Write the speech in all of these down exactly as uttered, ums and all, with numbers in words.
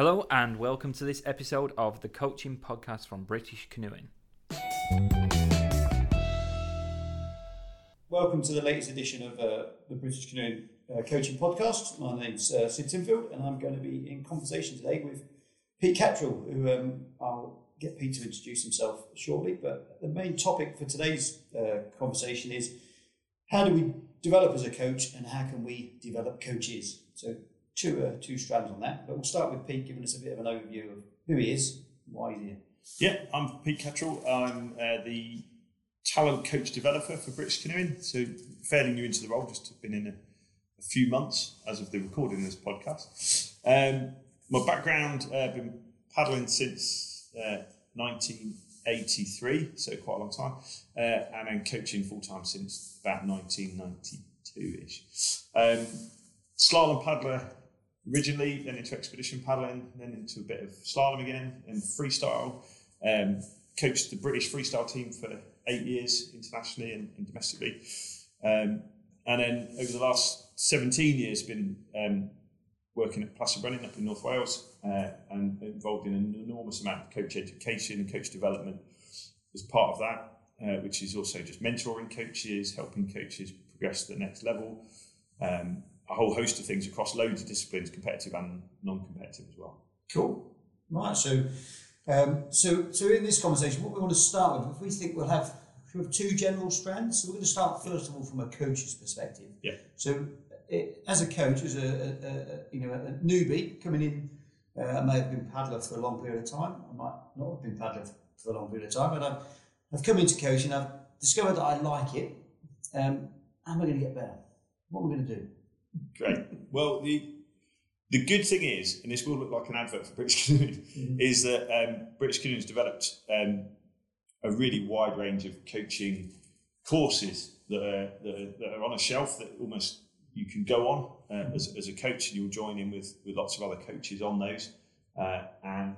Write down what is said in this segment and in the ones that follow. Hello and welcome to this episode of the Coaching Podcast from British Canoeing. Welcome to the latest edition of uh, the British Canoeing uh, Coaching Podcast. My name's uh, Sid Tinfield and I'm going to be in conversation today with Pete Cattrall, who um, I'll get Pete to introduce himself shortly. But the main topic for today's uh, conversation is how do we develop as a coach and how can we develop coaches? So two uh, two strands on that, but we'll start with Pete giving us a bit of an overview of who he is and why he's here. Yeah, I'm Pete Cattrall. I'm uh, the talent coach developer for British Canoeing, so fairly new into the role, just been in a, a few months as of the recording of this podcast. Um, my background, uh, I've been paddling since uh, nineteen eighty-three, so quite a long time, uh, and I'm coaching full-time since about nineteen ninety-two-ish. Um, slalom paddler originally, then into expedition paddling, then into a bit of slalom again, and freestyle. Um, coached the British freestyle team for eight years internationally and, and domestically. Um, and then over the last seventeen years, been um, working at Placid Running up in North Wales uh, and involved in an enormous amount of coach education and coach development as part of that, uh, which is also just mentoring coaches, helping coaches progress to the next level. Um, a whole host of things across loads of disciplines, competitive and non-competitive as well. Cool. Right. So, um, so, so in this conversation, what we want to start with, if we think we'll have, we have two general strands. So we're going to start first of all from a coach's perspective. Yeah. So, it, as a coach, as a, a, a you know a newbie coming in, uh, I may have been paddler for a long period of time. I might not have been paddler for a long period of time, but I've I've come into coaching. I've discovered that I like it. Um, how am I going to get better? What are we going to do? Great. Well, the the good thing is, and this will look like an advert for British Canoeing, mm-hmm. is that um, British Canoeing has developed um, a really wide range of coaching courses that are, that are, that are on a shelf that almost you can go on uh, mm-hmm. as, as a coach, and you'll join in with, with lots of other coaches on those, uh, and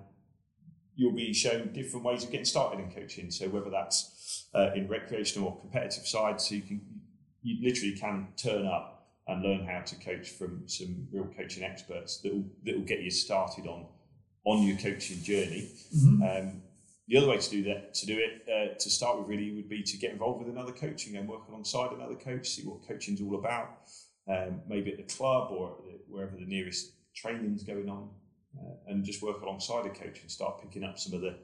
you'll be shown different ways of getting started in coaching. So whether that's uh, in recreational or competitive side, so you can you literally can turn up and learn how to coach from some real coaching experts that will that will get you started on on your coaching journey. Mm-hmm. Um, the other way to do that, to do it, uh, to start with really, would be to get involved with another coach and work alongside another coach, see what coaching's all about, um, maybe at the club or the, wherever the nearest training's going on, uh, and just work alongside a coach and start picking up some of the,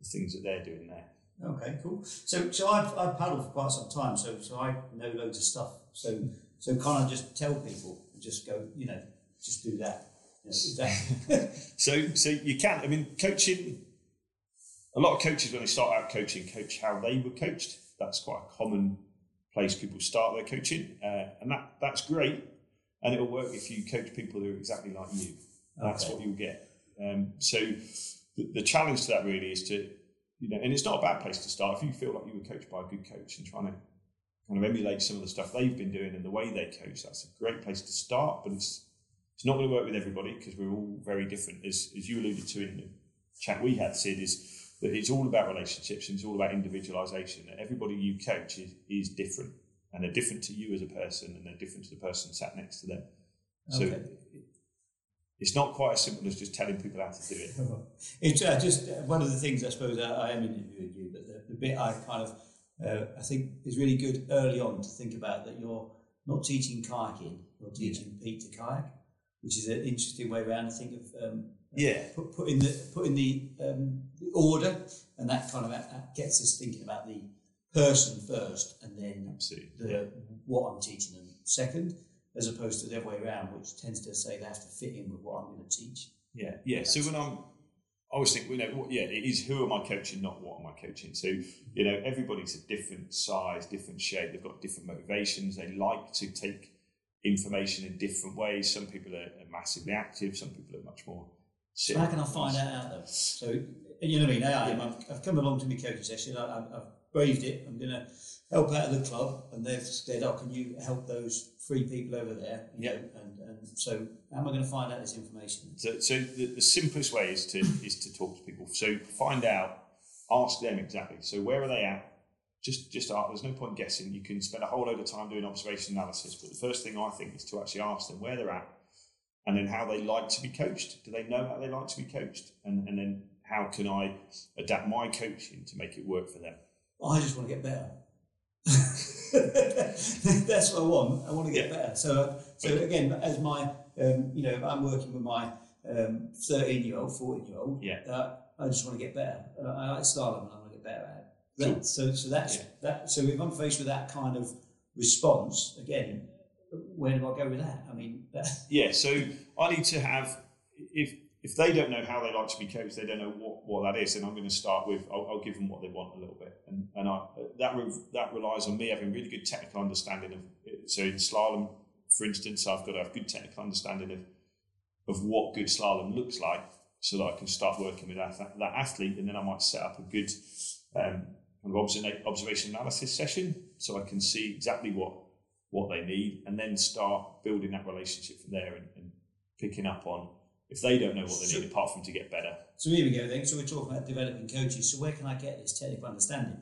the things that they're doing there. Okay, cool. So, so I've I've paddled for quite some time, so so I know loads of stuff. So. So can't I just tell people, just go, you know, just do that? You know, do that. so so you can. I mean, coaching, a lot of coaches, when they start out coaching, coach how they were coached. That's quite a common place people start their coaching. Uh, and that, that's great. And it'll work if you coach people who are exactly like you. That's okay. What you'll get. Um, so the, the challenge to that really is to, you know, and it's not a bad place to start. If you feel like you were coached by a good coach and trying to kind of emulate some of the stuff they've been doing and the way they coach, that's a great place to start, but it's, it's not going to work with everybody because we're all very different. As as you alluded to in the chat we had, Sid, is that it's all about relationships and it's all about individualisation. Everybody you coach is, is different, and they're different to you as a person, and they're different to the person sat next to them. Okay. So it's not quite as simple as just telling people how to do it. It's uh, just uh, one of the things I suppose I, I am interviewing you, but the, the bit I kind of Uh, I think it's really good early on to think about that you're not teaching kayaking, you're teaching yeah. Pete to kayak, which is an interesting way around. I think of um, yeah, putting put the putting the, um, the order, and that kind of that gets us thinking about the person first, and then Absolutely. the yeah. what I'm teaching them second, as opposed to the other way around, which tends to say they have to fit in with what I'm going to teach. Yeah, yeah. That's so when I'm I always think, you know, yeah, it is who am I coaching, not what am I coaching. So, you know, everybody's a different size, different shape. They've got different motivations. They like to take information in different ways. Some people are massively active. Some people are much more... So how can I find that out, though? So, you know what I mean? I am. I've, I've come along to my coaching session. I, I've, I've braved it. I'm going to help out at the club. And they've said, oh, can you help those three people over there? You know, and, and so... How am I going to find out this information? So, so the, the simplest way is to is to talk to people. So find out, ask them exactly. So where are they at? Just just ask. There's no point guessing. You can spend a whole load of time doing observation analysis, but the first thing I think is to actually ask them where they're at and then how they like to be coached. Do they know how they like to be coached? And, and then how can I adapt my coaching to make it work for them? I just want to get better. That's what I want. I want to get yeah. better. So, uh, so okay. again, as my, um, you know, if I'm working with my um, thirteen-year-old, fourteen-year-old, yeah. uh, I just want to get better. Uh, I like style and I want to get better at it. That, cool. So, so that's yeah. that. So, if I'm faced with that kind of response, again, where do I go with that? I mean, that. yeah. So, I need to have if if they don't know how they like to be coached, they don't know what, what that is. Then I'm going to start with I'll, I'll give them what they want a little bit, and and I that that relies on me having really good technical understanding of it. So in slalom, for instance, I've got to have good technical understanding of of what good slalom looks like, so that I can start working with that that athlete, and then I might set up a good. Um, An observation analysis session, so I can see exactly what what they need, and then start building that relationship from there, and, and picking up on if they don't know what they so, need apart from to get better. So here we go then. So we're talking about developing coaches. So where can I get this technical understanding?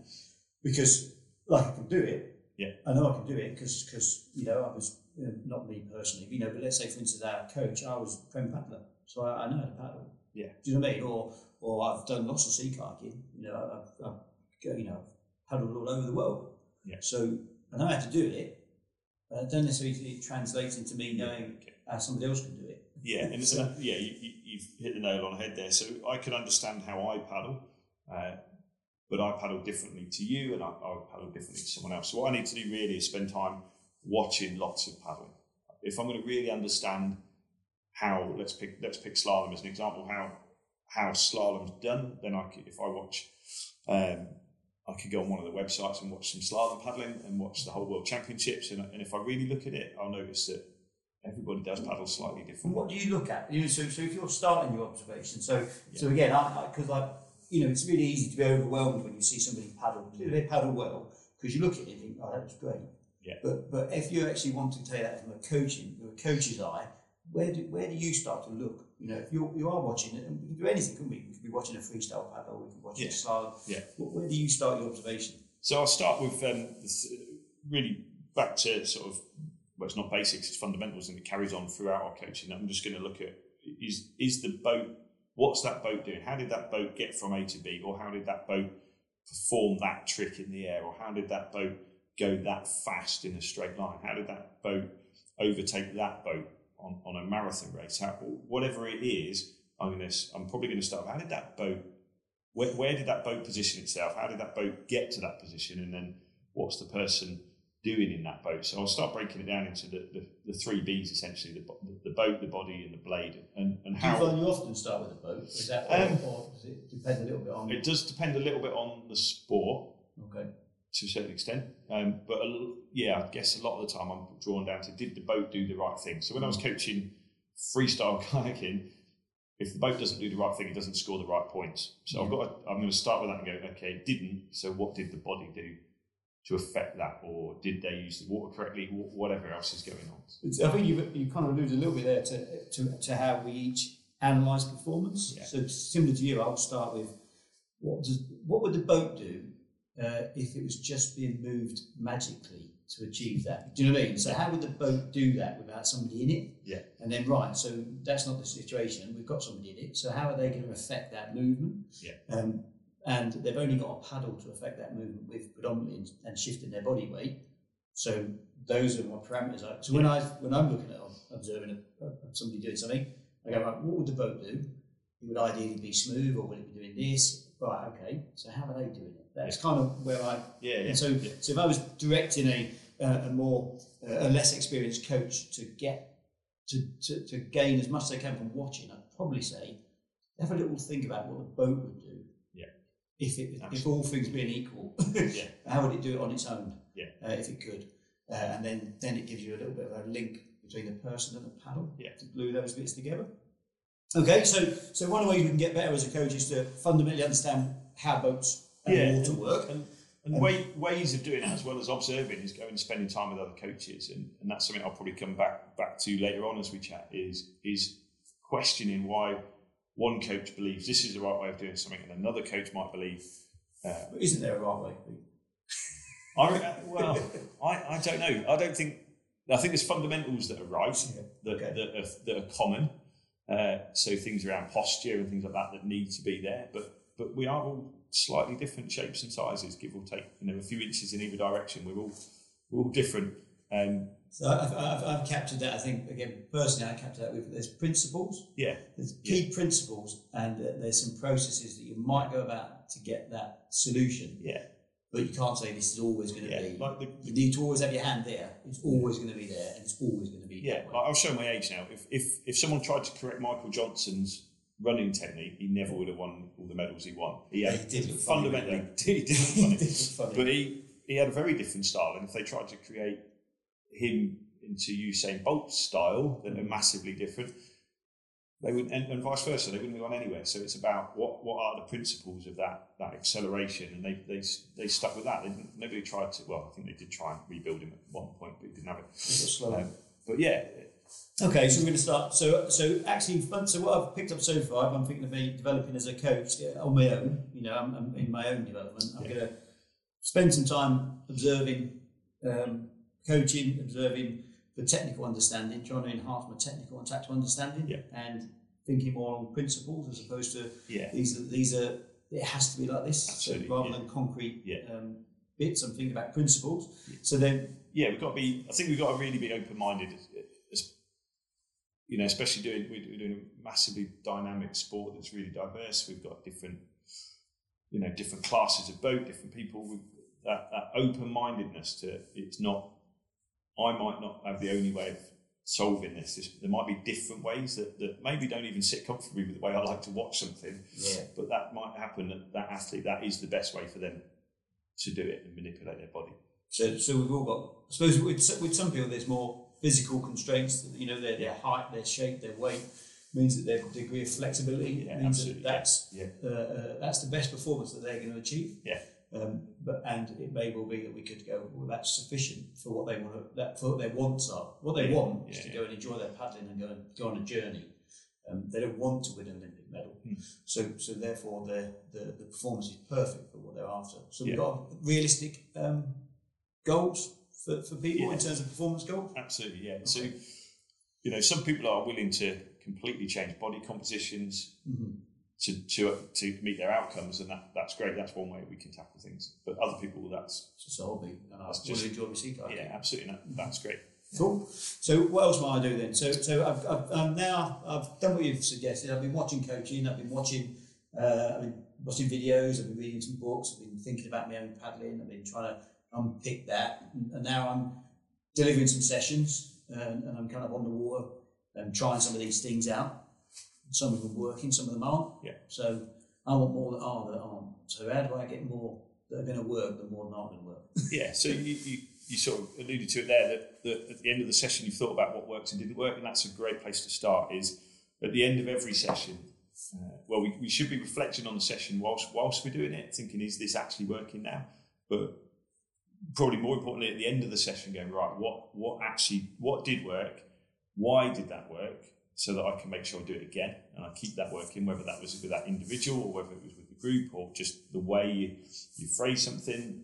Because like I can do it. Yeah. I know I can do it because because you know I was you know, not me personally, you know, but let's say for instance our coach, I was a prem paddler, so I, I know how to paddle. Yeah. Do you know what I mean? Or or I've done lots of sea kayaking. You know, I've, I've you know, paddled all over the world. Yeah. So I know how to do it, but I don't necessarily translate into me knowing okay. how somebody else can do it. Yeah, and so, an, yeah, you, you've hit the nail on the head there. So I can understand how I paddle, uh, but I paddle differently to you, and I, I paddle differently to someone else. So what I need to do really is spend time watching lots of paddling. If I'm going to really understand how, let's pick let's pick slalom as an example, how how slalom's done, then I could, if I watch. Um, I could go on one of the websites and watch some slalom paddling and watch the whole World Championships. And, and if I really look at it, I'll notice that everybody does paddle slightly different. What do you look at? You know, so, so if you're starting your observation, so yeah. so again, because I, I, I, you know, it's really easy to be overwhelmed when you see somebody paddle. Yeah. They paddle well because you look at it and think, oh, that was great. Yeah. But but if you actually want to take that from a coaching, from a coach's eye, where do where do you start to look? You know, if you you are watching it, and we can do anything, can we? We could be watching a freestyle paddle, we can watch yeah. a slalom. Yeah. Where do you start your observation? So I'll start with um, this, uh, really back to sort of, well, it's not basics, it's fundamentals, and it carries on throughout our coaching. I'm just going to look at is is the boat, what's that boat doing? How did that boat get from A to B? Or how did that boat perform that trick in the air? Or how did that boat go that fast in a straight line? How did that boat overtake that boat? On, on a marathon race, how, whatever it is, I'm going to. I'm probably going to start. How did that boat? Where, where did that boat position itself? How did that boat get to that position? And then, what's the person doing in that boat? So I'll start breaking it down into the, the, the three B's essentially: the, the boat, the body, and the blade. And, and how do you, find you often start with the boat? Is that um, or does it depend a little bit on? It does depend a little bit on the sport. Okay. To a certain extent, um, but a, yeah, I guess a lot of the time I'm drawn down to did the boat do the right thing? So when I was coaching freestyle kayaking, if the boat doesn't do the right thing, it doesn't score the right points. So yeah. I've got, to, I'm going to start with that and go, okay, it didn't. So what did the body do to affect that, or did they use the water correctly? Whatever else is going on. It's, I think you you kind of alluded a little bit there to to, to how we each analyse performance. Yeah. So similar to you, I'll start with what does what would the boat do? Uh, if it was just being moved magically to achieve that. Do you know what I mean? So how would the boat do that without somebody in it? Yeah. And then, right, so that's not the situation. We've got somebody in it. So how are they going to affect that movement? Yeah. Um, and they've only got a paddle to affect that movement with predominantly and shifting their body weight. So those are my parameters. So yeah. when, I, when I'm looking at observing a, somebody doing something, I go, right, what would the boat do? It would ideally be smooth, or would it be doing this? Right, okay, so how are they doing it? That's yeah. kind of where I... Yeah, yeah. And so, yeah. so if I was directing a uh, a more, uh, a less experienced coach to get, to, to, to gain as much as they can from watching, I'd probably say, have a little think about what the boat would do. Yeah. If it, if all things being equal, yeah. how would it do it on its own? Yeah. Uh, if it could. Uh, and then, then it gives you a little bit of a link between the person and the paddle yeah. to glue those bits together. Okay, so so one of the ways we can get better as a coach is to fundamentally understand how boats and yeah, water and, work. And, and, and way, ways of doing that, as well as observing, is going and spending time with other coaches. And, and that's something I'll probably come back back to later on as we chat, is is questioning why one coach believes this is the right way of doing something and another coach might believe... Uh, but isn't there a right way? I, well, I, I don't know. I don't think... I think there's fundamentals that are right, yeah. that, okay. that, are, that are common. Uh, so things around posture and things like that that need to be there. But but we are all slightly different shapes and sizes, give or take. You know, a few inches in either direction. We're all we're all different. Um, so I've, I've, I've captured that. I think again, personally, I captured that with there's principles. Yeah. There's key yeah. principles, and uh, there's some processes that you might go about to get that solution. Yeah. But you can't say this is always going to yeah, be. Like the, you need to always have your hand there. It's always yeah. going to be there, and it's always going to be. Yeah, like I'll show my age now. If if if someone tried to correct Michael Johnson's running technique, he never would have won all the medals he won. He, yeah, he did look fundamentally, funny, he did funny. he did funny. But he he had a very different style, and if they tried to create him into Usain Bolt's style, then they're massively different. They wouldn't, and, and vice versa, they wouldn't have gone anywhere. So it's about what, what are the principles of that that acceleration, and they they they stuck with that. They didn't, nobody tried to. Well, I think they did try and rebuild him at one point, but he didn't have it. Slow. Um, but yeah. Okay, so we're going to start. So so actually, so what I've picked up so far, if I'm thinking of me developing as a coach on my own. You know, I'm, I'm in my own development. I'm yeah. going to spend some time observing, um, coaching, observing. The technical understanding, trying to enhance my technical and tactical understanding, yeah. and thinking more on principles as opposed to yeah. these are these are it has to be like this, so rather yeah. than concrete yeah. um, bits. I'm thinking about principles. Yeah. So then, yeah, we've got to be. I think we've got to really be open-minded, as, as, you know, especially doing we're doing a massively dynamic sport that's really diverse. We've got different, you know, different classes of boat, different people. With that, that open-mindedness to it's not. I might not have the only way of solving this. this. There might be different ways that, that maybe don't even sit comfortably with the way I like to watch something, yeah. but that might happen that that athlete, that is the best way for them to do it and manipulate their body. So so we've all got, I suppose with, with some people there's more physical constraints, you know, their, their height, their shape, their weight means that their degree of flexibility yeah, means absolutely. that that's, yeah. Uh, uh, that's the best performance that they're going to achieve. Yeah. Um, but, and it may well be that we could go, well, that's sufficient for what they want. To, that for what their wants are. What they yeah, want is yeah, to yeah. go and enjoy their paddling and go and go on a journey. Um, they don't want to win an Olympic medal, mm. so so therefore the, the the performance is perfect for what they're after. So yeah. we've got realistic um, goals for, for people yeah. in terms of performance goals. Absolutely, yeah. Okay. So you know, some people are willing to completely change body compositions. Mm-hmm. To, to to meet their outcomes, and that, that's great. That's one way we can tackle things. But other people, that's just a hobby, and I just really enjoy my sea kayaking. Yeah, absolutely. No, that's great. Cool. So what else might I do then? So so I've, I've um, now I've done what you've suggested. I've been watching coaching. I've been watching. Uh, I've been watching videos. I've been reading some books. I've been thinking about my own paddling. I've been trying to unpick that, and now I'm delivering some sessions, and, and I'm kind of on the water and trying some of these things out. Some of them working, some of them aren't. Yeah. So I want more that are that aren't. So how do I get more that are going to work than more that aren't going to work? Yeah. So you, you, you sort of alluded to it there that, that at the end of the session you thought about what worked and didn't work, and that's a great place to start. Is at the end of every session, uh, well, we, we should be reflecting on the session whilst whilst we're doing it, thinking is this actually working now? But probably more importantly, at the end of the session, going right, what what actually what did work? Why did that work? So that I can make sure I do it again and I keep that working, whether that was with that individual or whether it was with the group or just the way you, you phrase something,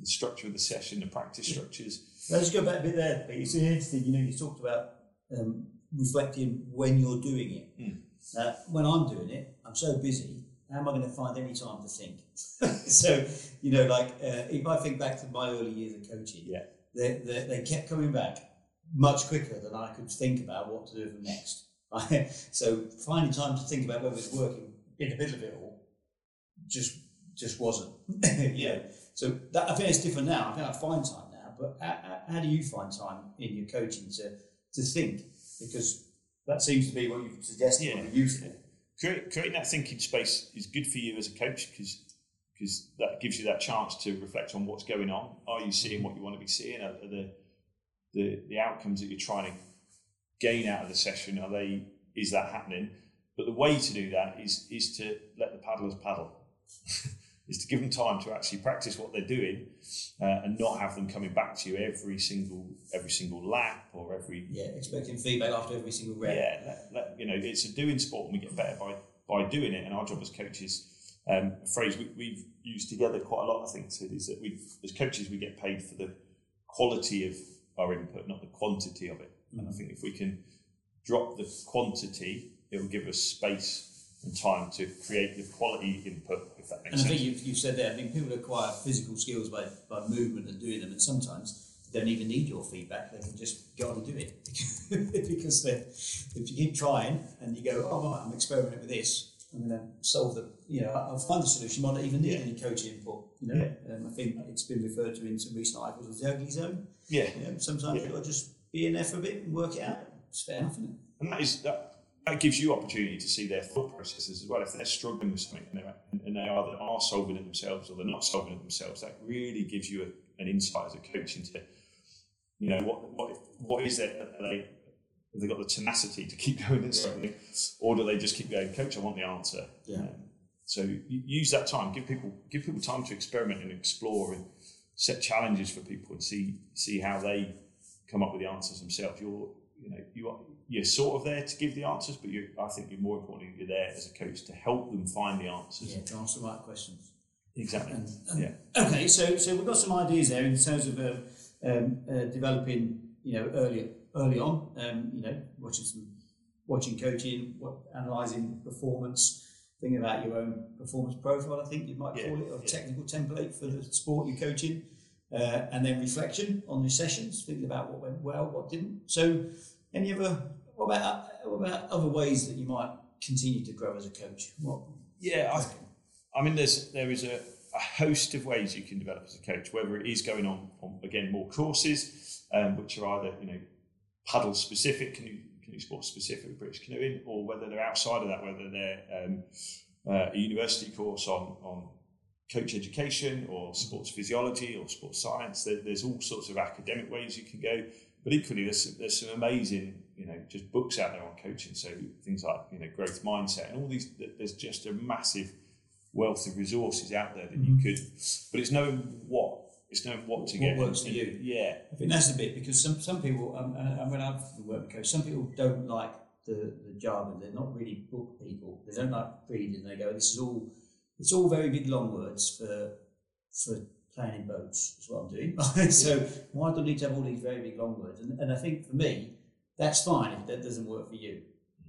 the structure of the session, the practice structures. Let's go back a bit there, Pete. It's interesting, you know, you talked about um, reflecting when you're doing it. Mm. Uh, when I'm doing it, I'm so busy, how am I going to find any time to think? So, you know, like uh, if I think back to my early years of coaching, yeah, they, they, they kept coming back. Much quicker than I could think about what to do for next. So finding time to think about whether it's working in the middle of it all just just wasn't. Yeah. So that, I think it's different now. I think I find time now. But how, how do you find time in your coaching to to think? Because that seems to be what you've suggested. Yeah. What you're using. Create, creating that thinking space is good for you as a coach because. because that gives you that chance to reflect on what's going on. Are you seeing what you want to be seeing? Are, are the The, the outcomes that you're trying to gain out of the session, are they, is that happening? But the way to do that is is to let the paddlers paddle, is to give them time to actually practice what they're doing uh, and not have them coming back to you every single every single lap or every... Yeah, expecting feedback after every single rep. Yeah, let, let, you know, it's a doing sport and we get better by, by doing it, and our job as coaches, um, a phrase we, we've used together quite a lot, I think, Sid, is that we as coaches we get paid for the quality of our input, not the quantity of it. Mm-hmm. And I think if we can drop the quantity, it will give us space and time to create the quality input, if that makes and sense. And I think you've, you've said that, I mean, people acquire physical skills by, by movement and doing them, and sometimes they don't even need your feedback, they can just go and do it. Because if you keep trying and you go, oh, right, I'm experimenting with this, I'm going to solve the, you know, I'll find the solution, I might not even need yeah. any coaching input. You know, yeah. um, I think it's been referred to in some recent articles as the ugly zone. Yeah. You know, sometimes yeah. you've got to just be in there for a bit and work it out. It's fair enough, isn't it? And that is that. That gives you opportunity to see their thought processes as well. If they're struggling with something and, they're, and they either are solving it themselves or they're not solving it themselves, that really gives you a, an insight as a coach into, you know, what what what is it that they have they got the tenacity to keep going at something, or do they just keep going, coach, I want the answer. Yeah. Um, so use that time. Give people give people time to experiment and explore and set challenges for people and see see how they come up with the answers themselves. You're you know you are. You're sort of there to give the answers, but you, I think you're more importantly, you're there as a coach to help them find the answers. Yeah, to answer the right questions. Exactly. And, and, yeah. Okay, so so we've got some ideas there in terms of um, um, uh, developing, you know, earlier, early on, um, you know, watching some, watching coaching, what, analysing performance, thinking about your own performance profile, I think you might yeah, call it, or yeah. technical template for the sport you're coaching, uh, and then reflection on your sessions, thinking about what went well, what didn't. So, any other... What about, what about other ways that you might continue to grow as a coach? What? Yeah, I, I mean, there's there is a, a host of ways you can develop as a coach, whether it is going on, on again, more courses, um, which are either, you know, paddle specific, canoe, canoe sport specific, British Canoeing, or whether they're outside of that, whether they're um, uh, a university course on, on coach education or sports physiology or sports science. There, there's all sorts of academic ways you can go. But equally, there's, there's some amazing, you know, just books out there on coaching. So things like, you know, growth mindset and all these, there's just a massive wealth of resources out there that mm-hmm. you could, but it's knowing what, it's knowing what, what to get. What works for you. Yeah. I think that's the bit, because some, some people, um, and when I've worked with coaches, some people don't like the, the jargon. They're not really book people. They don't like reading. They go, this is all, it's all very big long words for, for, playing in boats is what I'm doing. So yeah. why do I need to have all these very big long words? And, and I think for me, that's fine if that doesn't work for you.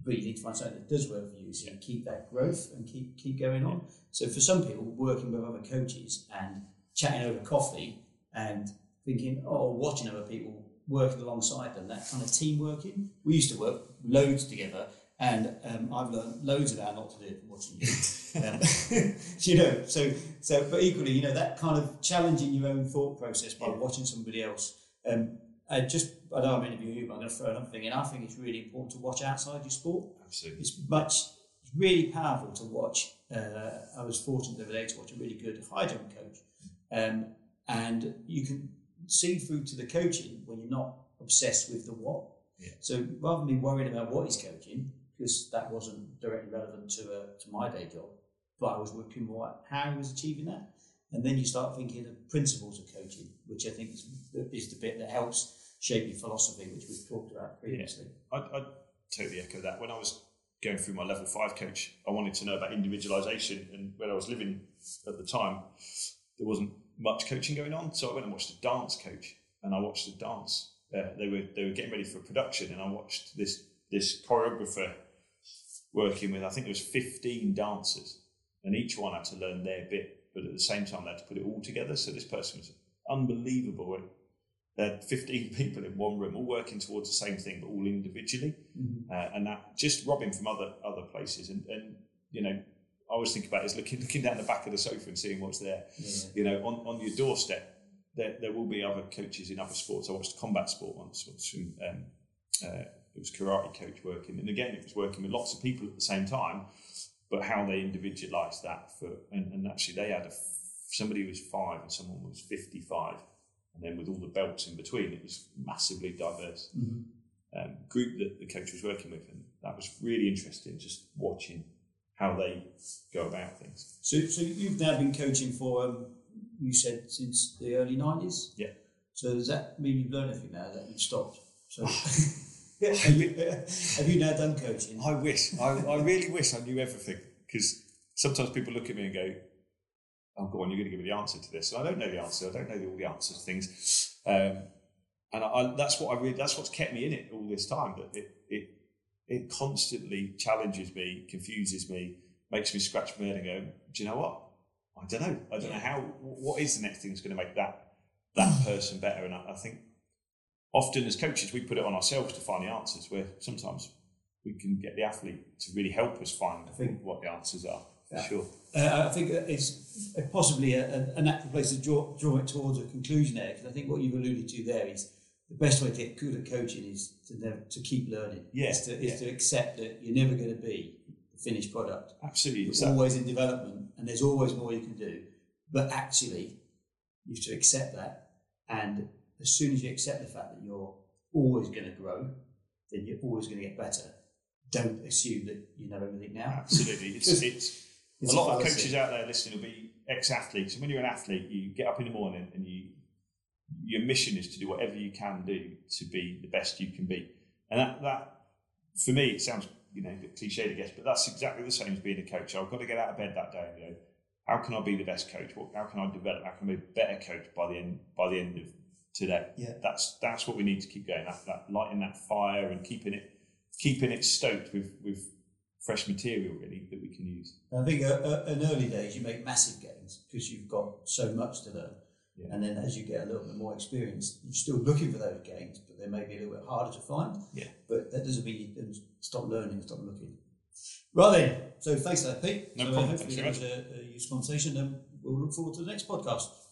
But you need to find something that does work for you, so yeah. you keep that growth and keep keep going on. Yeah. So for some people, working with other coaches and chatting over coffee and thinking, oh, watching other people working alongside them, that kind of team working. We used to work loads together. And um, I've learned loads about not to do it from watching you. Um, you know, so, so, but equally, you know, that kind of challenging your own thought process by yeah. watching somebody else. Um, I just, I know I'm interviewing you, but I'm going to throw another thing in. I think it's really important to watch outside your sport. Absolutely. It's much, it's really powerful to watch. Uh, I was fortunate the other day to watch a really good high jump coach. Um, and you can see through to the coaching when you're not obsessed with the what. Yeah. So rather than be worried about what he's coaching, because that wasn't directly relevant to uh, to my day job, but I was working more at how I was achieving that. And then you start thinking of principles of coaching, which I think is, is the bit that helps shape your philosophy, which we've talked about previously. Yeah, I, I totally echo that. When I was going through my level five coach, I wanted to know about individualisation, and when I was living at the time, there wasn't much coaching going on, so I went and watched a dance coach, and I watched a dance. Uh, they were they were getting ready for a production, and I watched this this choreographer working with, I think there was fifteen dancers, and each one had to learn their bit, but at the same time they had to put it all together. So this person was unbelievable. They had fifteen people in one room, all working towards the same thing, but all individually. Mm-hmm. Uh, and that just robbing from other other places. And, and you know, I always think about is looking looking down the back of the sofa and seeing what's there. Yeah. You know, on, on your doorstep, there, there will be other coaches in other sports. I watched combat sport once, watched from, um, uh, it was karate coach working, and again it was working with lots of people at the same time, but how they individualized that for and, and actually they had a somebody was five and someone was fifty-five, and then with all the belts in between, it was massively diverse mm-hmm. um, group that the coach was working with, and that was really interesting, just watching how they go about things. So, so you've now been coaching for um, you said since the early nineties. Yeah. So does that mean you've learned everything now that you've stopped? So. Have you, have you now done coaching? I wish. I, I really wish I knew everything, because sometimes people look at me and go, oh, go on, you're going to give me the answer to this. And I don't know the answer. I don't know all the answers to things. Um, And I, I, that's what I really, that's what's kept me in it all this time. That it, it, it constantly challenges me, confuses me, makes me scratch my head and go, do you know what? I don't know. I don't know how, what is the next thing that's going to make that, that person better? And I, I think often as coaches, we put it on ourselves to find the answers, where sometimes we can get the athlete to really help us find I think, what the answers are. For yeah. sure. Uh, I think it's possibly a, a, an active place to draw, draw it towards a conclusion there, because I think what you've alluded to there is the best way to get good at coaching is to never, to keep learning. Yeah. Is to, is yeah. to accept that you're never going to be the finished product. Absolutely. You're exactly. always in development, and there's always more you can do. But actually, you have to accept that. And as soon as you accept the fact that you're always going to grow, then you're always going to get better. Don't assume that you know everything now. Absolutely. It's, it's, it's a lot of coaches out there listening will be ex-athletes. And when you're an athlete, you get up in the morning and you your mission is to do whatever you can do to be the best you can be. And that, that for me, it sounds, you know, a bit cliched, I guess, but that's exactly the same as being a coach. I've got to get out of bed that day and go, how can I be the best coach? What, how can I develop? How can I be a better coach by the end, by the end of today? Yeah. That's that's what we need to keep going. That, that lighting that fire and keeping it keeping it stoked with, with fresh material, really, that we can use. I think uh, uh, in early days, you make massive gains because you've got so much to learn. Yeah. And then as you get a little bit more experience, you're still looking for those gains, but they may be a little bit harder to find. Yeah. But that doesn't mean you stop learning and stop looking. Right then. So thanks for that, Pete. No so problem. Hopefully that was a, a useful conversation, and we'll look forward to the next podcast.